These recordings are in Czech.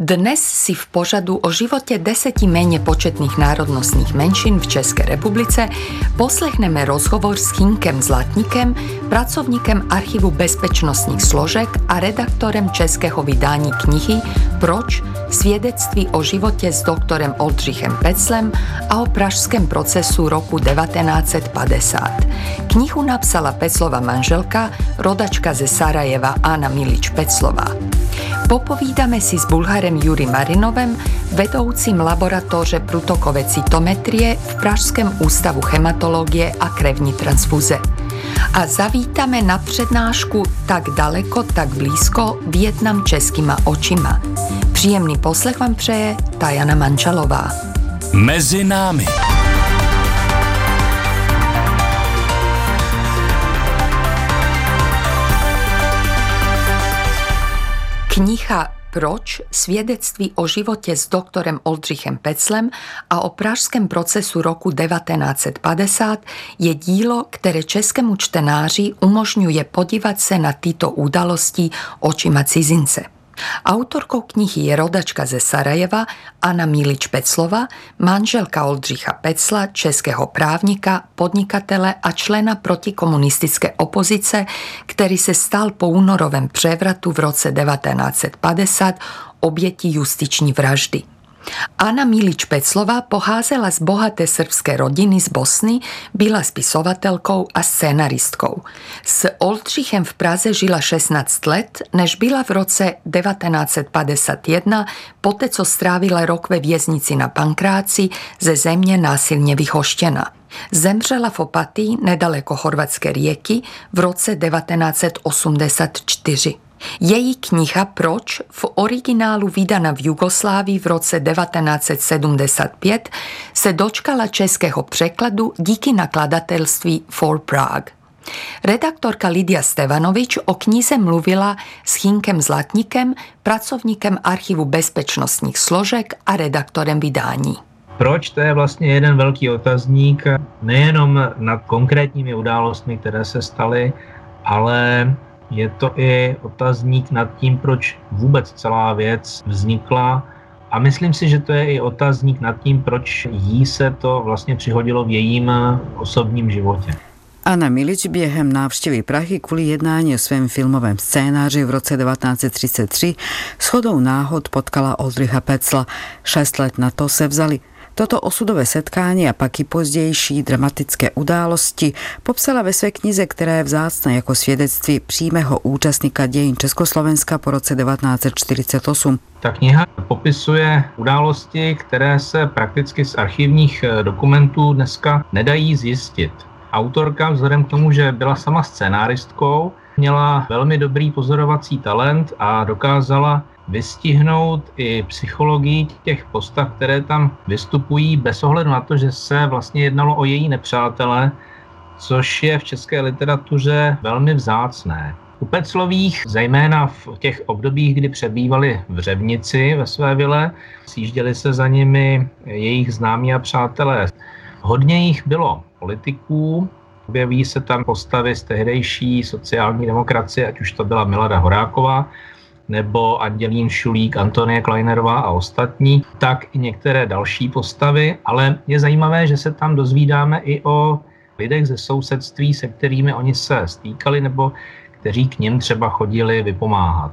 Dnes si v pořadu o životě 10 méně početných národnostních menšin v České republice poslechneme rozhovor s Hynkem Zlatníkem, pracovníkem Archivu bezpečnostních složek a redaktorem českého vydání knihy Proč? Svědectví o životě s doktorem Oldřichem Peclem a o pražském procesu roku 1950. Knihu napsala Peclova manželka, rodačka ze Sarajeva Anna Milić Peclová. Popovídáme si s Bulharem Jurí Marinovem, vedoucím laboratoře prutokové cytometrie v Pražském ústavu hematologie a krevní transfuze. A zavítáme na přednášku Tak daleko, tak blízko Vietnam českýma očima. Příjemný poslech vám přeje Taťjana Mančalová. Mezi námi. Kniha Proč? Svědectví o životě s doktorem Oldřichem Peclem a o pražském procesu roku 1950 je dílo, které českému čtenáři umožňuje podívat se na tyto události očima cizince. Autorkou knihy je rodačka ze Sarajeva Anna Milić Peclová, manželka Oldřicha Pecla, českého právníka, podnikatele a člena protikomunistické opozice, který se stal po únorovém převratu v roce 1950 obětí justiční vraždy. Anna Milić Peclová pocházela z bohaté srbské rodiny z Bosny, byla spisovatelkou a scénaristkou. S Oldřichem v Praze žila 16 let, než byla v roce 1951, poté co strávila rok ve věznici na Pankráci, ze země násilně vyhoštěna. Zemřela v Opatii, nedaleko Chorvatské Rijeky, v roce 1984. Její kniha Proč? V originálu vydaná v Jugoslávii v roce 1975 se dočkala českého překladu díky nakladatelství For Prague. Redaktorka Lidia Stevanovič o knize mluvila s Hynkem Zlatníkem, pracovníkem Archivu bezpečnostních složek a redaktorem vydání. Proč? To je vlastně jeden velký otazník nejenom nad konkrétními událostmi, které se staly, ale je to i otazník nad tím, proč vůbec celá věc vznikla, a myslím si, že to je i otazník nad tím, proč jí se to vlastně přihodilo v jejím osobním životě. Anna Milić během návštěvy Prahy kvůli jednání o svém filmovém scénáři v roce 1933 shodou náhod potkala Oldřicha Pecla. 6 let na to se vzali. Toto osudové setkání a pak i pozdější dramatické události popsala ve své knize, která je vzácná jako svědectví přímého účastníka dějin Československa po roce 1948. Ta kniha popisuje události, které se prakticky z archivních dokumentů dneska nedají zjistit. Autorka, vzhledem k tomu, že byla sama scénáristkou, měla velmi dobrý pozorovací talent a dokázala vystihnout i psychologii těch postav, které tam vystupují, bez ohledu na to, že se vlastně jednalo o její nepřátele, což je v české literatuře velmi vzácné. U Peclových, zejména v těch obdobích, kdy přebývali v Řevnici ve své vile, sjížděli se za nimi jejich známí a přátelé. Hodně jich bylo politiků, objeví se tam postavy z tehdejší sociální demokracie, ať už to byla Milada Horáková, nebo Andělín Šulík, Antonie Kleinerová a ostatní, tak i některé další postavy, ale je zajímavé, že se tam dozvídáme i o lidech ze sousedství, se kterými oni se stýkali nebo kteří k nim třeba chodili vypomáhat.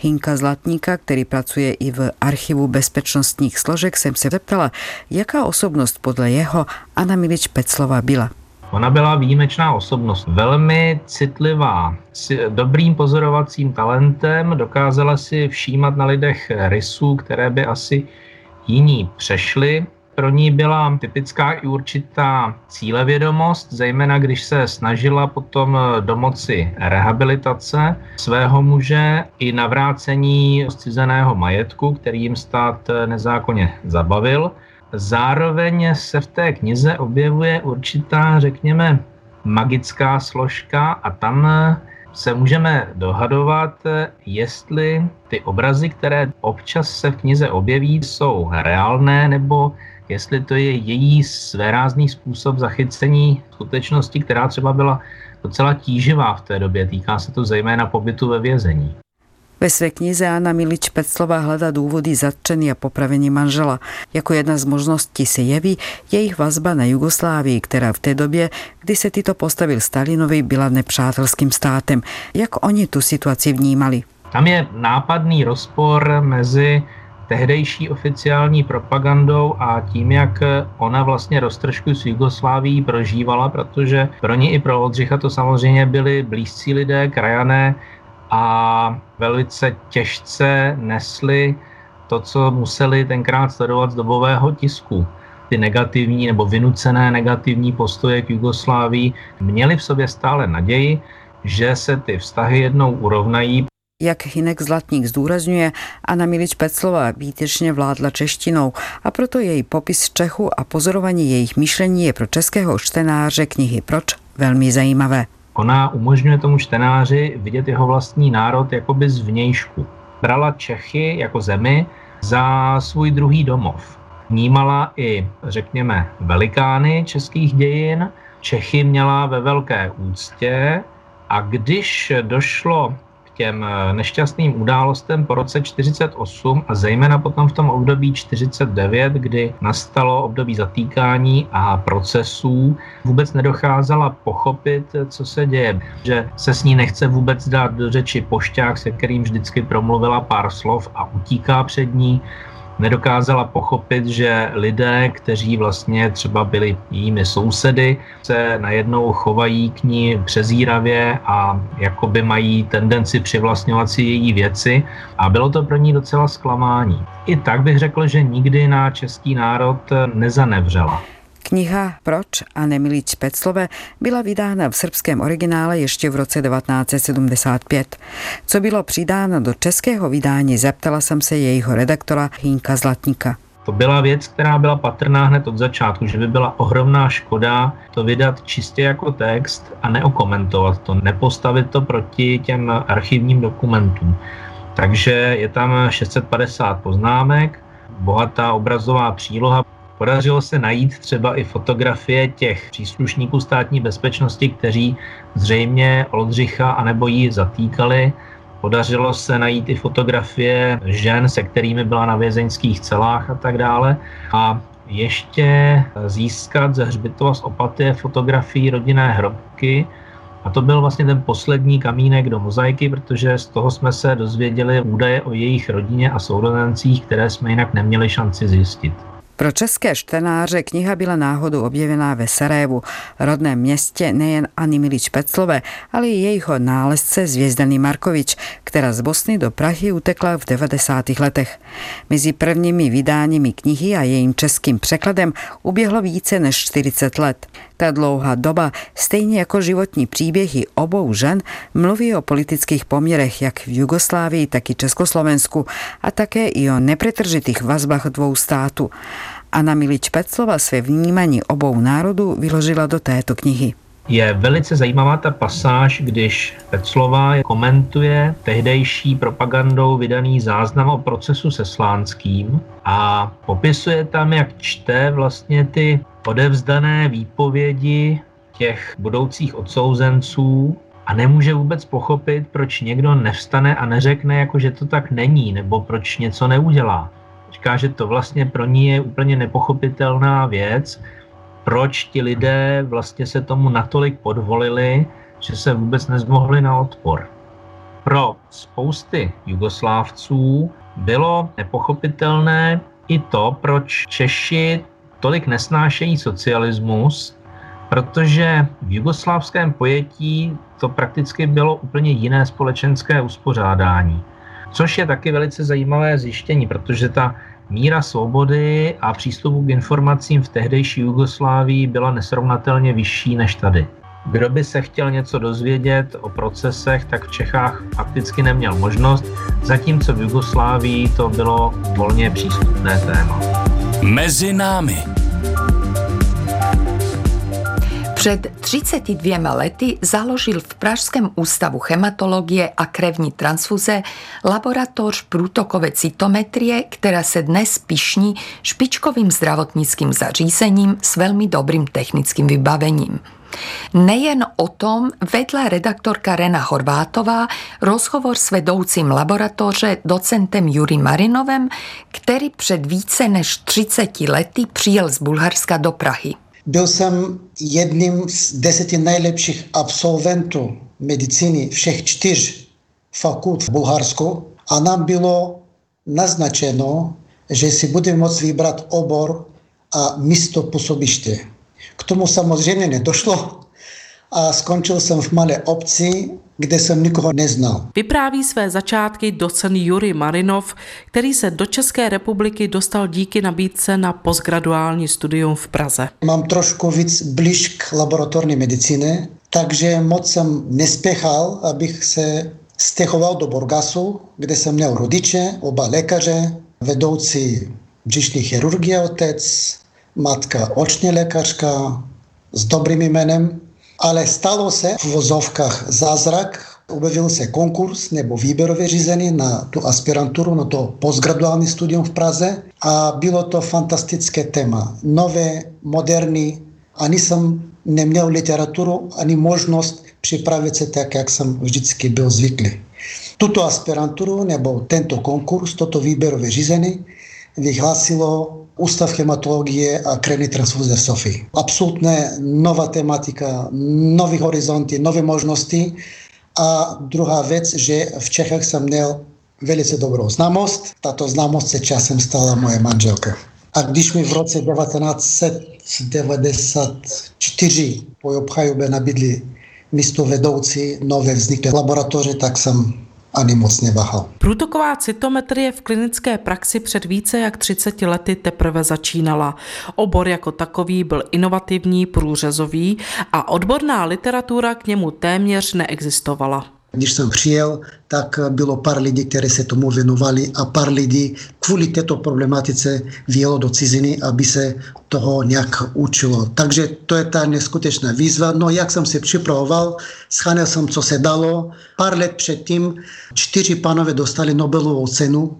Hynka Zlatníka, který pracuje i v Archivu bezpečnostních složek, jsem se zeptala, jaká osobnost podle jeho Anna Milić Peclová byla. Ona byla výjimečná osobnost, velmi citlivá, s dobrým pozorovacím talentem, dokázala si všímat na lidech rysů, které by asi jiní přešli. Pro ní byla typická i určitá cílevědomost, zejména když se snažila potom domoci rehabilitace svého muže i navrácení zcizeného majetku, který jim stát nezákonně zabavil. Zároveň se v té knize objevuje určitá, řekněme, magická složka a tam se můžeme dohadovat, jestli ty obrazy, které občas se v knize objeví, jsou reálné nebo jestli to je její svérázný způsob zachycení skutečnosti, která třeba byla docela tíživá v té době. Týká se to zejména pobytu ve vězení. Ve své knize Anna Milić Peclová hledá důvody zatčení a popravení manžela. Jako jedna z možností se jeví jejich vazba na Jugoslávii, která v té době, kdy se Tito postavil Stalinovi, byla nepřátelským státem. Jak oni tu situaci vnímali? Tam je nápadný rozpor mezi tehdejší oficiální propagandou a tím, jak ona vlastně roztržku s Jugoslávií prožívala, protože pro ní i pro Oldřicha to samozřejmě byli blízcí lidé, krajané, a velice těžce nesli to, co museli tenkrát sledovat z dobového tisku. Ty negativní nebo vynucené negativní postoje k Jugoslávii měli v sobě stále naději, že se ty vztahy jednou urovnají. Jak Hynek Zlatník zdůrazňuje, Anna Milić Peclová výtečně vládla češtinou a proto její popis Čechů a pozorování jejich myšlení je pro českého čtenáře knihy Proč velmi zajímavé. Ona umožňuje tomu čtenáři vidět jeho vlastní národ jakoby zvnějšku. Brala Čechy jako zemi za svůj druhý domov. Vnímala i, řekněme, velikány českých dějin. Čechy měla ve velké úctě a když došlo těm nešťastným událostem po roce 1948 a zejména potom v tom období 1949, kdy nastalo období zatýkání a procesů, vůbec nedocházela pochopit, co se děje. Že se s ní nechce vůbec dát do řeči pošťák, se kterým vždycky promluvila pár slov a utíká před ní. Nedokázala pochopit, že lidé, kteří vlastně třeba byli jejími sousedy, se najednou chovají k ní přezíravě a jakoby mají tendenci přivlastňovat si její věci a bylo to pro ní docela zklamání. I tak bych řekl, že nikdy na český národ nezanevřela. Kniha Proč Anny Milić Peclové byla vydána v srbském originále ještě v roce 1975. Co bylo přidáno do českého vydání, zeptala jsem se jejího redaktora Hynka Zlatníka. To byla věc, která byla patrná hned od začátku, že by byla ohromná škoda to vydat čistě jako text a neokomentovat to, nepostavit to proti těm archivním dokumentům. Takže je tam 650 poznámek, bohatá obrazová příloha. Podařilo se najít třeba i fotografie těch příslušníků státní bezpečnosti, kteří zřejmě Oldřicha anebo ji zatýkali. Podařilo se najít i fotografie žen, se kterými byla na vězeňských celách a tak dále. A ještě získat ze hřbitova z Opatie fotografii rodinné hrobky. A to byl vlastně ten poslední kamínek do mozaiky, protože z toho jsme se dozvěděli údaje o jejich rodině a sourozencích, které jsme jinak neměli šanci zjistit. Pro české čtenáře kniha byla náhodou objevená ve Sarajevu, rodném městě nejen Anny Milić Peclové, ale i jejího nálezce zvězdany Markovič, která z Bosny do Prahy utekla v 90. letech. Mezi prvními vydáními knihy a jejím českým překladem uběhlo více než 40 let. Ta dlouhá doba, stejně jako životní příběhy obou žen, mluví o politických poměrech jak v Jugoslávii, tak i Československu a také i o nepretržitých vazbách dvou států. Anna Milić Peclová své vnímání obou národů vyložila do této knihy. Je velice zajímavá ta pasáž, když Peclová komentuje tehdejší propagandou vydaný záznam o procesu se Slánským a popisuje tam, jak čte vlastně ty odevzdané výpovědi těch budoucích odsouzenců a nemůže vůbec pochopit, proč někdo nevstane a neřekne, jako že to tak není, nebo proč něco neudělá. Říká, že to vlastně pro ní je úplně nepochopitelná věc, proč ti lidé vlastně se tomu natolik podvolili, že se vůbec nezmohli na odpor. Pro spousty Jugoslávců bylo nepochopitelné i to, proč Češi tolik nesnášejí socialismus, protože v jugoslávském pojetí to prakticky bylo úplně jiné společenské uspořádání. Což je taky velice zajímavé zjištění, protože ta míra svobody a přístupu k informacím v tehdejší Jugoslávii byla nesrovnatelně vyšší než tady. Kdo by se chtěl něco dozvědět o procesech, tak v Čechách fakticky neměl možnost, zatímco v Jugoslávii to bylo volně přístupné téma. Mezi námi. Před 32 lety založil v Pražském ústavu hematologie a krevní transfuze laboratoř průtokové cytometrie, která se dnes pyšní špičkovým zdravotnickým zařízením s velmi dobrým technickým vybavením. Nejen o tom vedla redaktorka Rena Horvátová rozhovor s vedoucím laboratoře docentem Jurím Marinovem, který před více než 30 lety přijel z Bulharska do Prahy. Byl jsem jedním z 10 nejlepších absolventů medicíny všech 4 fakult v Bulharsku a nám bylo naznačeno, že si budeme moct vybrat obor a místo působiště. K tomu samozřejmě nedošlo a skončil jsem v malé obci, kde jsem nikoho neznal. Vypráví své začátky docent Jurí Marinov, který se do České republiky dostal díky nabídce na postgraduální studium v Praze. Mám trošku víc blíž k laboratorní medicíně, takže moc jsem nespěchal, abych se stěhoval do Burgasu, kde jsem měl rodiče, oba lékaře, vedoucí břišní chirurgie otec, matka oční lékařka s dobrým jménem. Ale stalo se v vozovkách zázrak, objevil se konkurs nebo výběrové řízení na tu aspiranturu, na to postgraduální studium v Praze a bylo to fantastické téma. Nové, moderní, ani jsem neměl literaturu, ani možnost připravit se tak, jak jsem vždycky byl zvyklý. Tuto aspiranturu nebo tento konkurs, toto výběrové řízení vyhlásilo Ústav hematologie a krevní transfuze v Sofii. Absolutně nová tematika, nový horizonty, nové možnosti. A druhá věc, že v Čechách jsem měl velice dobrou známost. Tato známost se časem stala moje manželka. A když mi v roce 1994 po obhajobě nabídli místo vedoucí nové vzniklé laboratoře, tak jsem ani moc neváhal. Průtoková cytometrie v klinické praxi před více jak 30 lety teprve začínala. Obor jako takový byl inovativní, průřezový a odborná literatura k němu téměř neexistovala. Když jsem přijel, tak bylo pár lidí, kteří se tomu věnovali a pár lidí kvůli této problematice vyjelo do ciziny, aby se toho nějak učilo. Takže to je ta neskutečná výzva. No jak jsem se připravoval, scháněl jsem, co se dalo. Pár let předtím 4 pánové dostali Nobelovou cenu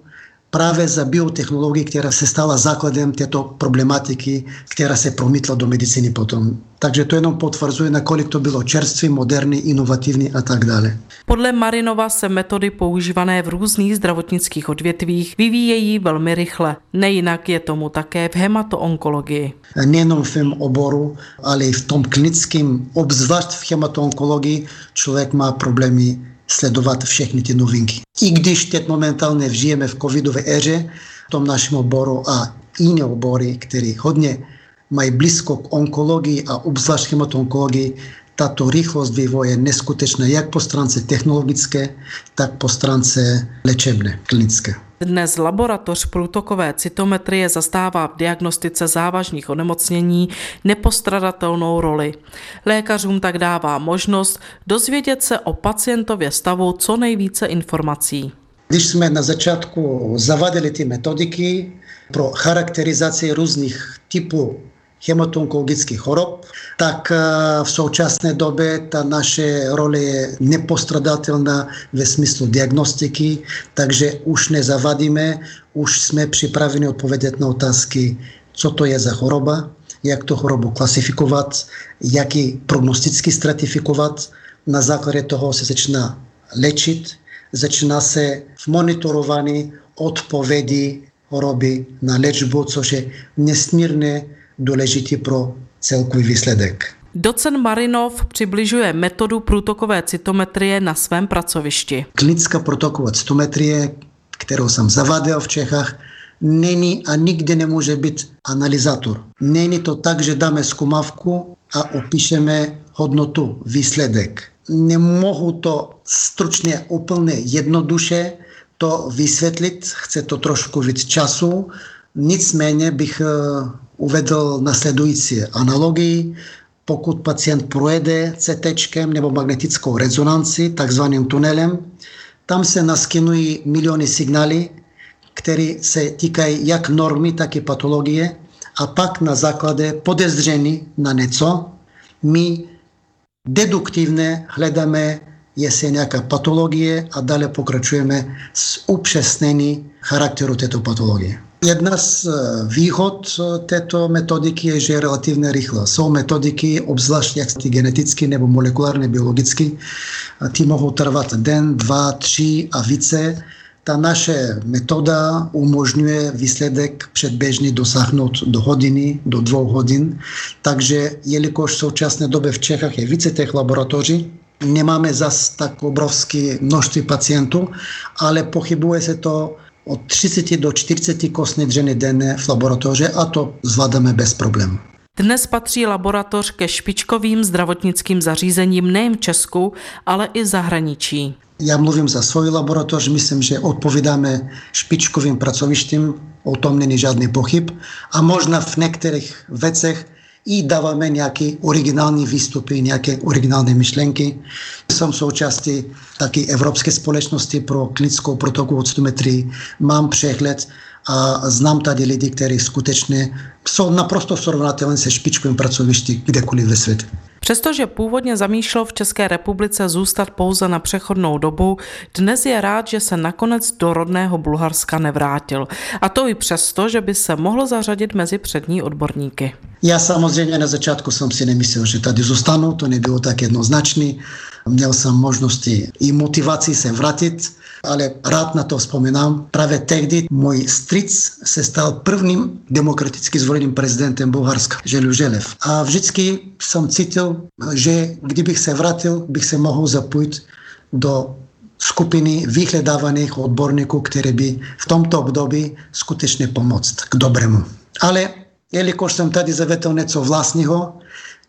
právě za biotechnologii, která se stala základem této problematiky, která se promítla do medicíny potom. Takže to jenom potvrzuje, nakolik to bylo čerstvé, moderní, inovativní a tak dále. Podle Marinova se metody používané v různých zdravotnických odvětvích vyvíjejí velmi rychle. Nejinak je tomu také v hematoonkologii. Nejenom v tom oboru, ale i v tom klinickém, obzvlášť v hematoonkologii, člověk má problémy sledovat všechny ty novinky. I když teď momentálně žijeme v covidové éře, v tom našem oboru a jiné obory, které hodně mají blízko k onkologii a obzvlášť hematoonkologii, tato rychlost vývoje je neskutečná jak po stránce technologické, tak po stránce léčebné, klinické. Dnes laboratoř průtokové cytometrie zastává v diagnostice závažných onemocnění nepostradatelnou roli. Lékařům tak dává možnost dozvědět se o pacientově stavu co nejvíce informací. Když jsme na začátku zaváděli ty metodiky pro charakterizaci různých typů hematoonkologických chorob, tak v současné době ta naše role je nepostradatelná ve smyslu diagnostiky, takže už nezavadíme, už jsme připraveni odpovědět na otázky, co to je za choroba, jak tu chorobu klasifikovat, jak ji prognosticky stratifikovat. Na základě toho se začíná léčit, začíná se v monitorování odpovědi choroby na léčbu, což je nesmírně důležitý pro celkový výsledek. Docent Marinov přibližuje metodu průtokové cytometrie na svém pracovišti. Klinická průtoková cytometrie, kterou jsem zaváděl v Čechách, není a nikdy nemůže být analyzátor. Není to tak, že dáme zkumavku a opíšeme hodnotu, výsledek. Nemohu to stručně, úplně jednoduše to vysvětlit, chce to trošku víc času, nicméně bych uvedl následující analogii. Pokud pacient projede CTčkem nebo magnetickou rezonanci, takzvaným tunelem, tam se naskynují miliony signály, které se týkají jak normy, tak i patologie. A pak na základě podezření na něco, my deduktivně hledáme, jestli je nějaká patologie a dále pokračujeme s upřesněním charakteru této patologie. Jedna z výhod této metodiky je, že je relativně rychlá. Jsou metodiky, obzvlášť jak ty geneticky nebo molekulárně biologicky, ty mohou trvat den, dva, tři a více. Ta naše metoda umožňuje výsledek předběžný dosáhnout do hodiny, do 2 hodin. Takže jelikož v současné době v Čechách je více těch laboratoří, nemáme zas tak obrovské množství pacientů, ale pohybuje se to od 30 do 40 kostní dřeny denně v laboratoři a to zvládáme bez problémů. Dnes patří laboratoř ke špičkovým zdravotnickým zařízením nejen v Česku, ale i v zahraničí. Já mluvím za svůj laboratoř, myslím, že odpovídáme špičkovým pracovištím, o tom není žádný pochyb a možná v některých věcech i dáváme nějaké originální výstupy, nějaké originální myšlenky. Jsem součástí také Evropské společnosti pro klinickou protokovou osteometrii, mám přehled a znám tady lidi, kteří skutečně jsou naprosto srovnatelní se špičkovým pracovišti kdekoliv ve světě. Přestože původně zamýšlel v České republice zůstat pouze na přechodnou dobu, dnes je rád, že se nakonec do rodného Bulharska nevrátil. A to i přesto, že by se mohl zařadit mezi přední odborníky. Já samozřejmě na začátku jsem si nemyslel, že tady zůstanu, to nebylo tak jednoznačný. Měl jsem možnosti i motivaci se vrátit, ale rád na to vzpomínám. Právě tehdy můj strýc se stal prvním demokraticky zvoleným prezidentem Bulharska, Želju Želev. A vždycky jsem cítil, že kdybych se vrátil, bych se mohl zapojit do skupiny vyhledávaných odborníků, které by v tomto období skutečně pomoct k dobrému. Ale jelikož jsem tady zavětil něco vlastního,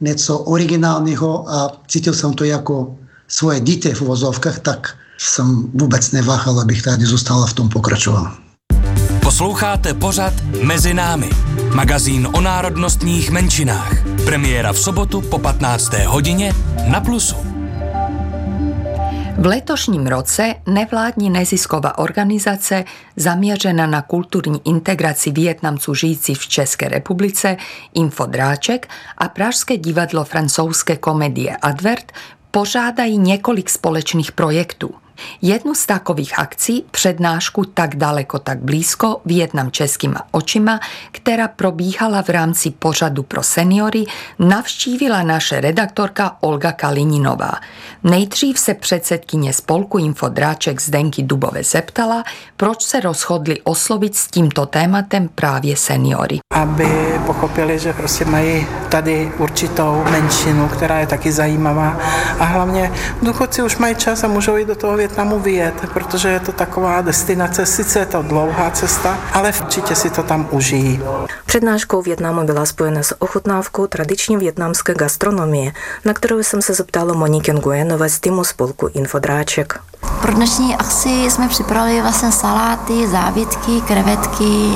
něco originálního a cítil jsem to jako svoje dítě v uvozovkách, tak jsem vůbec neváhal, abych tady zůstal a v tom pokračoval. Posloucháte pořad Mezi námi, magazín o národnostních menšinách. Premiéra v sobotu po 15. hodině na Plusu. V letošním roce nevládní nezisková organizace zaměřená na kulturní integraci Vietnamců žijících v České republice Info Dráček a Pražské divadlo francouzské komedie Advert pořádají několik společných projektů. Jednu z takových akcí, přednášku Tak daleko, tak blízko, Vietnam českýma očima, která probíhala v rámci pořadu pro seniory, navštívila naše redaktorka Olga Kalininová. Nejdřív se předsedkyně spolku Info Dráček Zdenky Dubové zeptala, proč se rozhodli oslovit s tímto tématem právě seniory. Aby pochopili, že prostě mají tady určitou menšinu, která je taky zajímavá a hlavně důchodci už mají čas a můžou jít do toho Vietnamu vyjet, protože je to taková destinace, sice je to dlouhá cesta, ale určitě si to tam užijí. Přednáškou Vietnamu byla spojena s ochutnávkou tradiční vietnamské gastronomie, na kterou jsem se zeptala Moniky Nguyenové z týmu spolku Info Dráček. Pro dnešní akci jsme připravili vlastně saláty, závitky, krevetky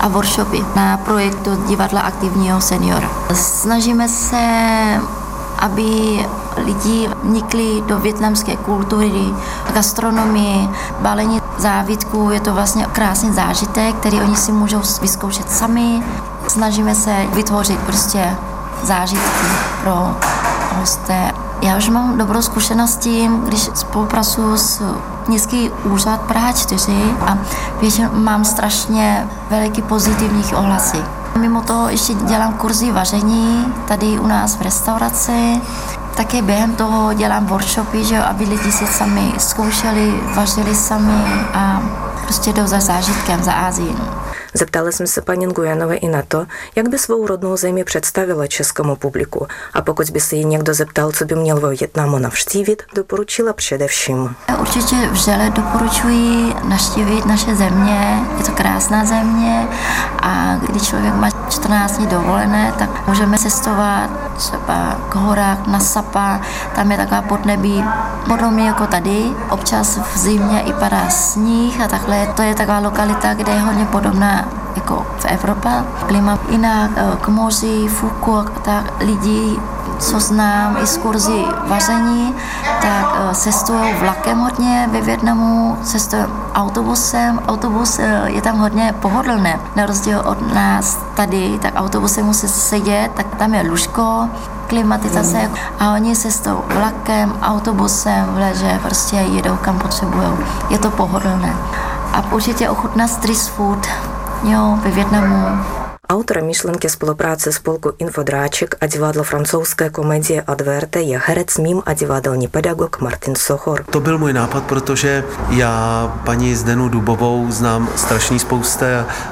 a workshopy na projektu Divadla aktivního seniora. Snažíme se, aby lidi vnikli do vietnamské kultury, gastronomie, balení závitků. Je to vlastně krásný zážitek, který oni si můžou vyzkoušet sami. Snažíme se vytvořit prostě zážitky pro hosté. Já už mám dobrou zkušenost s tím, když spolupracuji s Městský úřad Praha 4 a většinou mám strašně veliký pozitivních ohlasy. Mimo toho ještě dělám kurzy vaření tady u nás v restauraci. Také během toho dělám workshopy, že aby lidi si sami zkoušeli, vařili sami a prostě jdou za zážitkem, za Asii. Zeptala jsem se paní Nguyenové i na to, jak by svou rodnou zemi představila českému publiku. A pokud by se jí někdo zeptal, co by měl ve Vietnamu navštívit, doporučila především. Určitě vřele doporučuji navštívit naše země, je to krásná země a když člověk má 14 dní dovolené, tak můžeme cestovat třeba k horách, na Sapa, tam je taková podnebí, podobně jako tady. Občas v zimě i padá sníh a takhle, to je taková lokalita, kde je hodně podobná jako v Evropě, klima jinak, k moři, Fukuok, tak lidi, co znám i z kurzy vaření, tak cestují vlakem hodně ve Vietnamu, cestují autobusem, autobus je tam hodně pohodlné, na rozdíl od nás tady, tak autobusem musí sedět, tak tam je lůžko, klimatizace a oni cestují vlakem, autobusem, vleže, prostě jedou kam potřebují, je to pohodlné. A určitě ochutná street food, Jo, ve Vietnamu. Autorem myšlenky spolupráce spolku Info Dráček a divadlo francouzské komedie Adverte je herec, mím a divadelní pedagog Martin Sochor. To byl můj nápad, protože já paní Zdenu Dubovou znám strašný spousta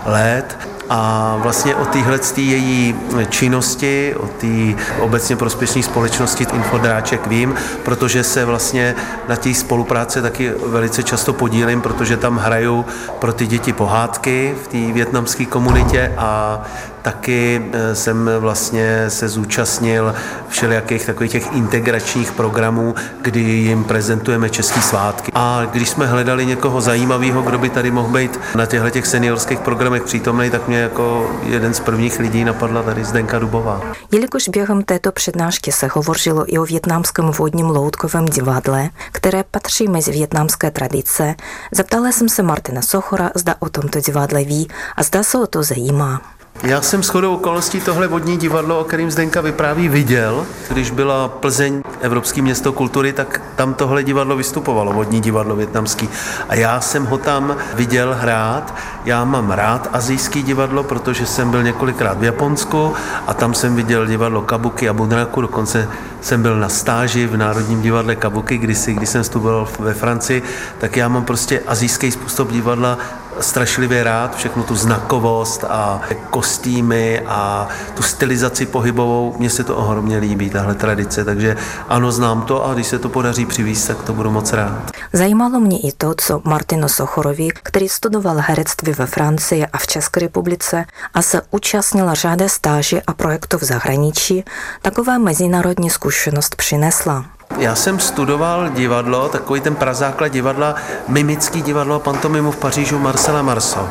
let a vlastně o téhletý její činnosti, o té obecně prospěšné společnosti Info Dráček vím, protože se vlastně na té spolupráci taky velice často podílím, protože tam hraju pro ty děti pohádky v té vietnamské komunitě a taky jsem vlastně se zúčastnil všelijakých takových těch integračních programů, kdy jim prezentujeme český svátky. A když jsme hledali někoho zajímavého, kdo by tady mohl být na těchto těch seniorských programech přítomný, tak mě jako jeden z prvních lidí napadla tady Zdenka Dubová. Jelikož během této přednášky se hovořilo i o vietnamském vodním loutkovém divadle, které patří mezi vietnamské tradice, zeptala jsem se Martina Sochora, zda o tomto divadle ví a zda se o to zajímá. Já jsem shodou okolností tohle vodní divadlo, o kterém Zdenka vypráví, viděl. Když byla Plzeň Evropské město kultury, tak tam tohle divadlo vystupovalo, vodní divadlo vietnamský. A já jsem ho tam viděl hrát. Já mám rád asijský divadlo, protože jsem byl několikrát v Japonsku a tam jsem viděl divadlo Kabuki a Bunraku. Dokonce jsem byl na stáži v Národním divadle Kabuki, když jsem studoval ve Francii, tak já mám prostě asijský způsob divadla strašlivě rád, všechnu tu znakovost a kostýmy a tu stylizaci pohybovou. Mně se to ohromně líbí, tahle tradice, takže ano, znám to a když se to podaří přivést, tak to budu moc rád. Zajímalo mě i to, co Martinu Sochorovi, který studoval herectví ve Francii a v České republice a se účastnil řady stáží a projektů v zahraničí, taková mezinárodní zkušenost přinesla. Já jsem studoval divadlo, takový ten prazáklad divadla, mimický divadlo a pantomimu v Paříži Marcela Marsa.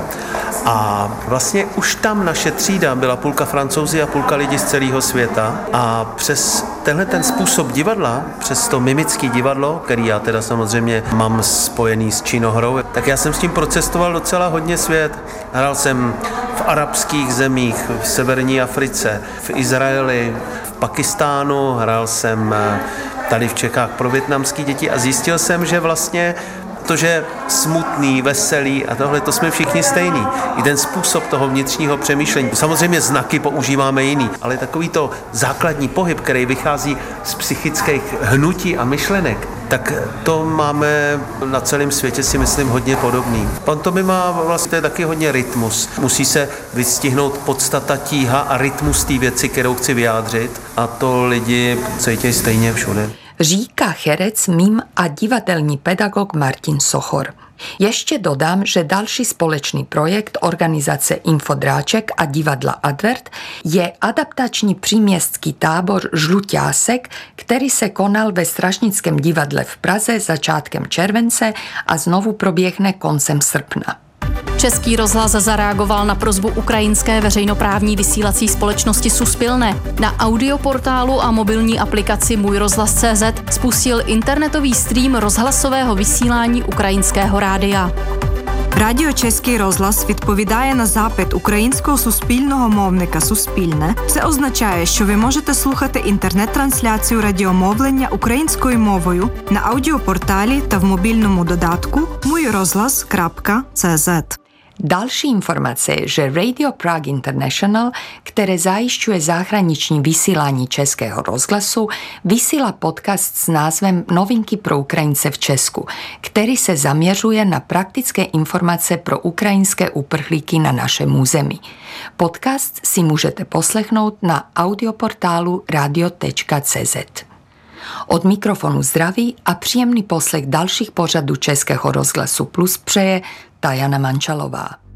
A vlastně už tam naše třída byla půlka Francouzi a půlka lidí z celého světa. A přes tenhle ten způsob divadla, přes to mimický divadlo, který já teda samozřejmě mám spojený s činohrou, tak já jsem s tím procestoval docela hodně svět. Hrál jsem v arabských zemích, v severní Africe, v Izraeli, v Pakistánu, hrál jsem tady v Čechách pro vietnamské děti a zjistil jsem, že vlastně to, že smutný, veselý a tohle, to jsme všichni stejný. I ten způsob toho vnitřního přemýšlení. Samozřejmě znaky používáme jiný, ale takový to základní pohyb, který vychází z psychických hnutí a myšlenek, tak to máme na celém světě, si myslím, hodně podobný. Pantomima vlastně taky hodně rytmus. Musí se vystihnout podstata, tíha a rytmus té věci, kterou chci vyjádřit, a to lidi cítí stejně všude. Říká herec, mím a divadelní pedagog Martin Sochor. Ještě dodám, že další společný projekt organizace Info Dráček a divadla Advert je adaptační příměstský tábor Žluťásek, který se konal ve Strašnickém divadle v Praze začátkem července a znovu proběhne koncem srpna. Český rozhlas zareagoval na prosbu ukrajinské veřejnoprávní vysílací společnosti Suspilne. Na audioportálu a mobilní aplikaci Můj rozhlas.cz spustil internetový stream rozhlasového vysílání ukrajinského rádia. Радіо Чеський розглас відповідає на запит українського суспільного мовника «Суспільне». Це означає, що ви можете слухати інтернет-трансляцію радіомовлення українською мовою на аудіопорталі та в мобільному додатку mojrozhlas.cz. Další informace je, že Radio Prague International, které zajišťuje zahraniční vysílání Českého rozhlasu, vysílá podcast s názvem Novinky pro Ukrajince v Česku, který se zaměřuje na praktické informace pro ukrajinské uprchlíky na našem území. Podcast si můžete poslechnout na audioportálu radio.cz. Od mikrofonu zdraví a příjemný poslech dalších pořadů Českého rozhlasu Plus přeje Taťjana Mančalová.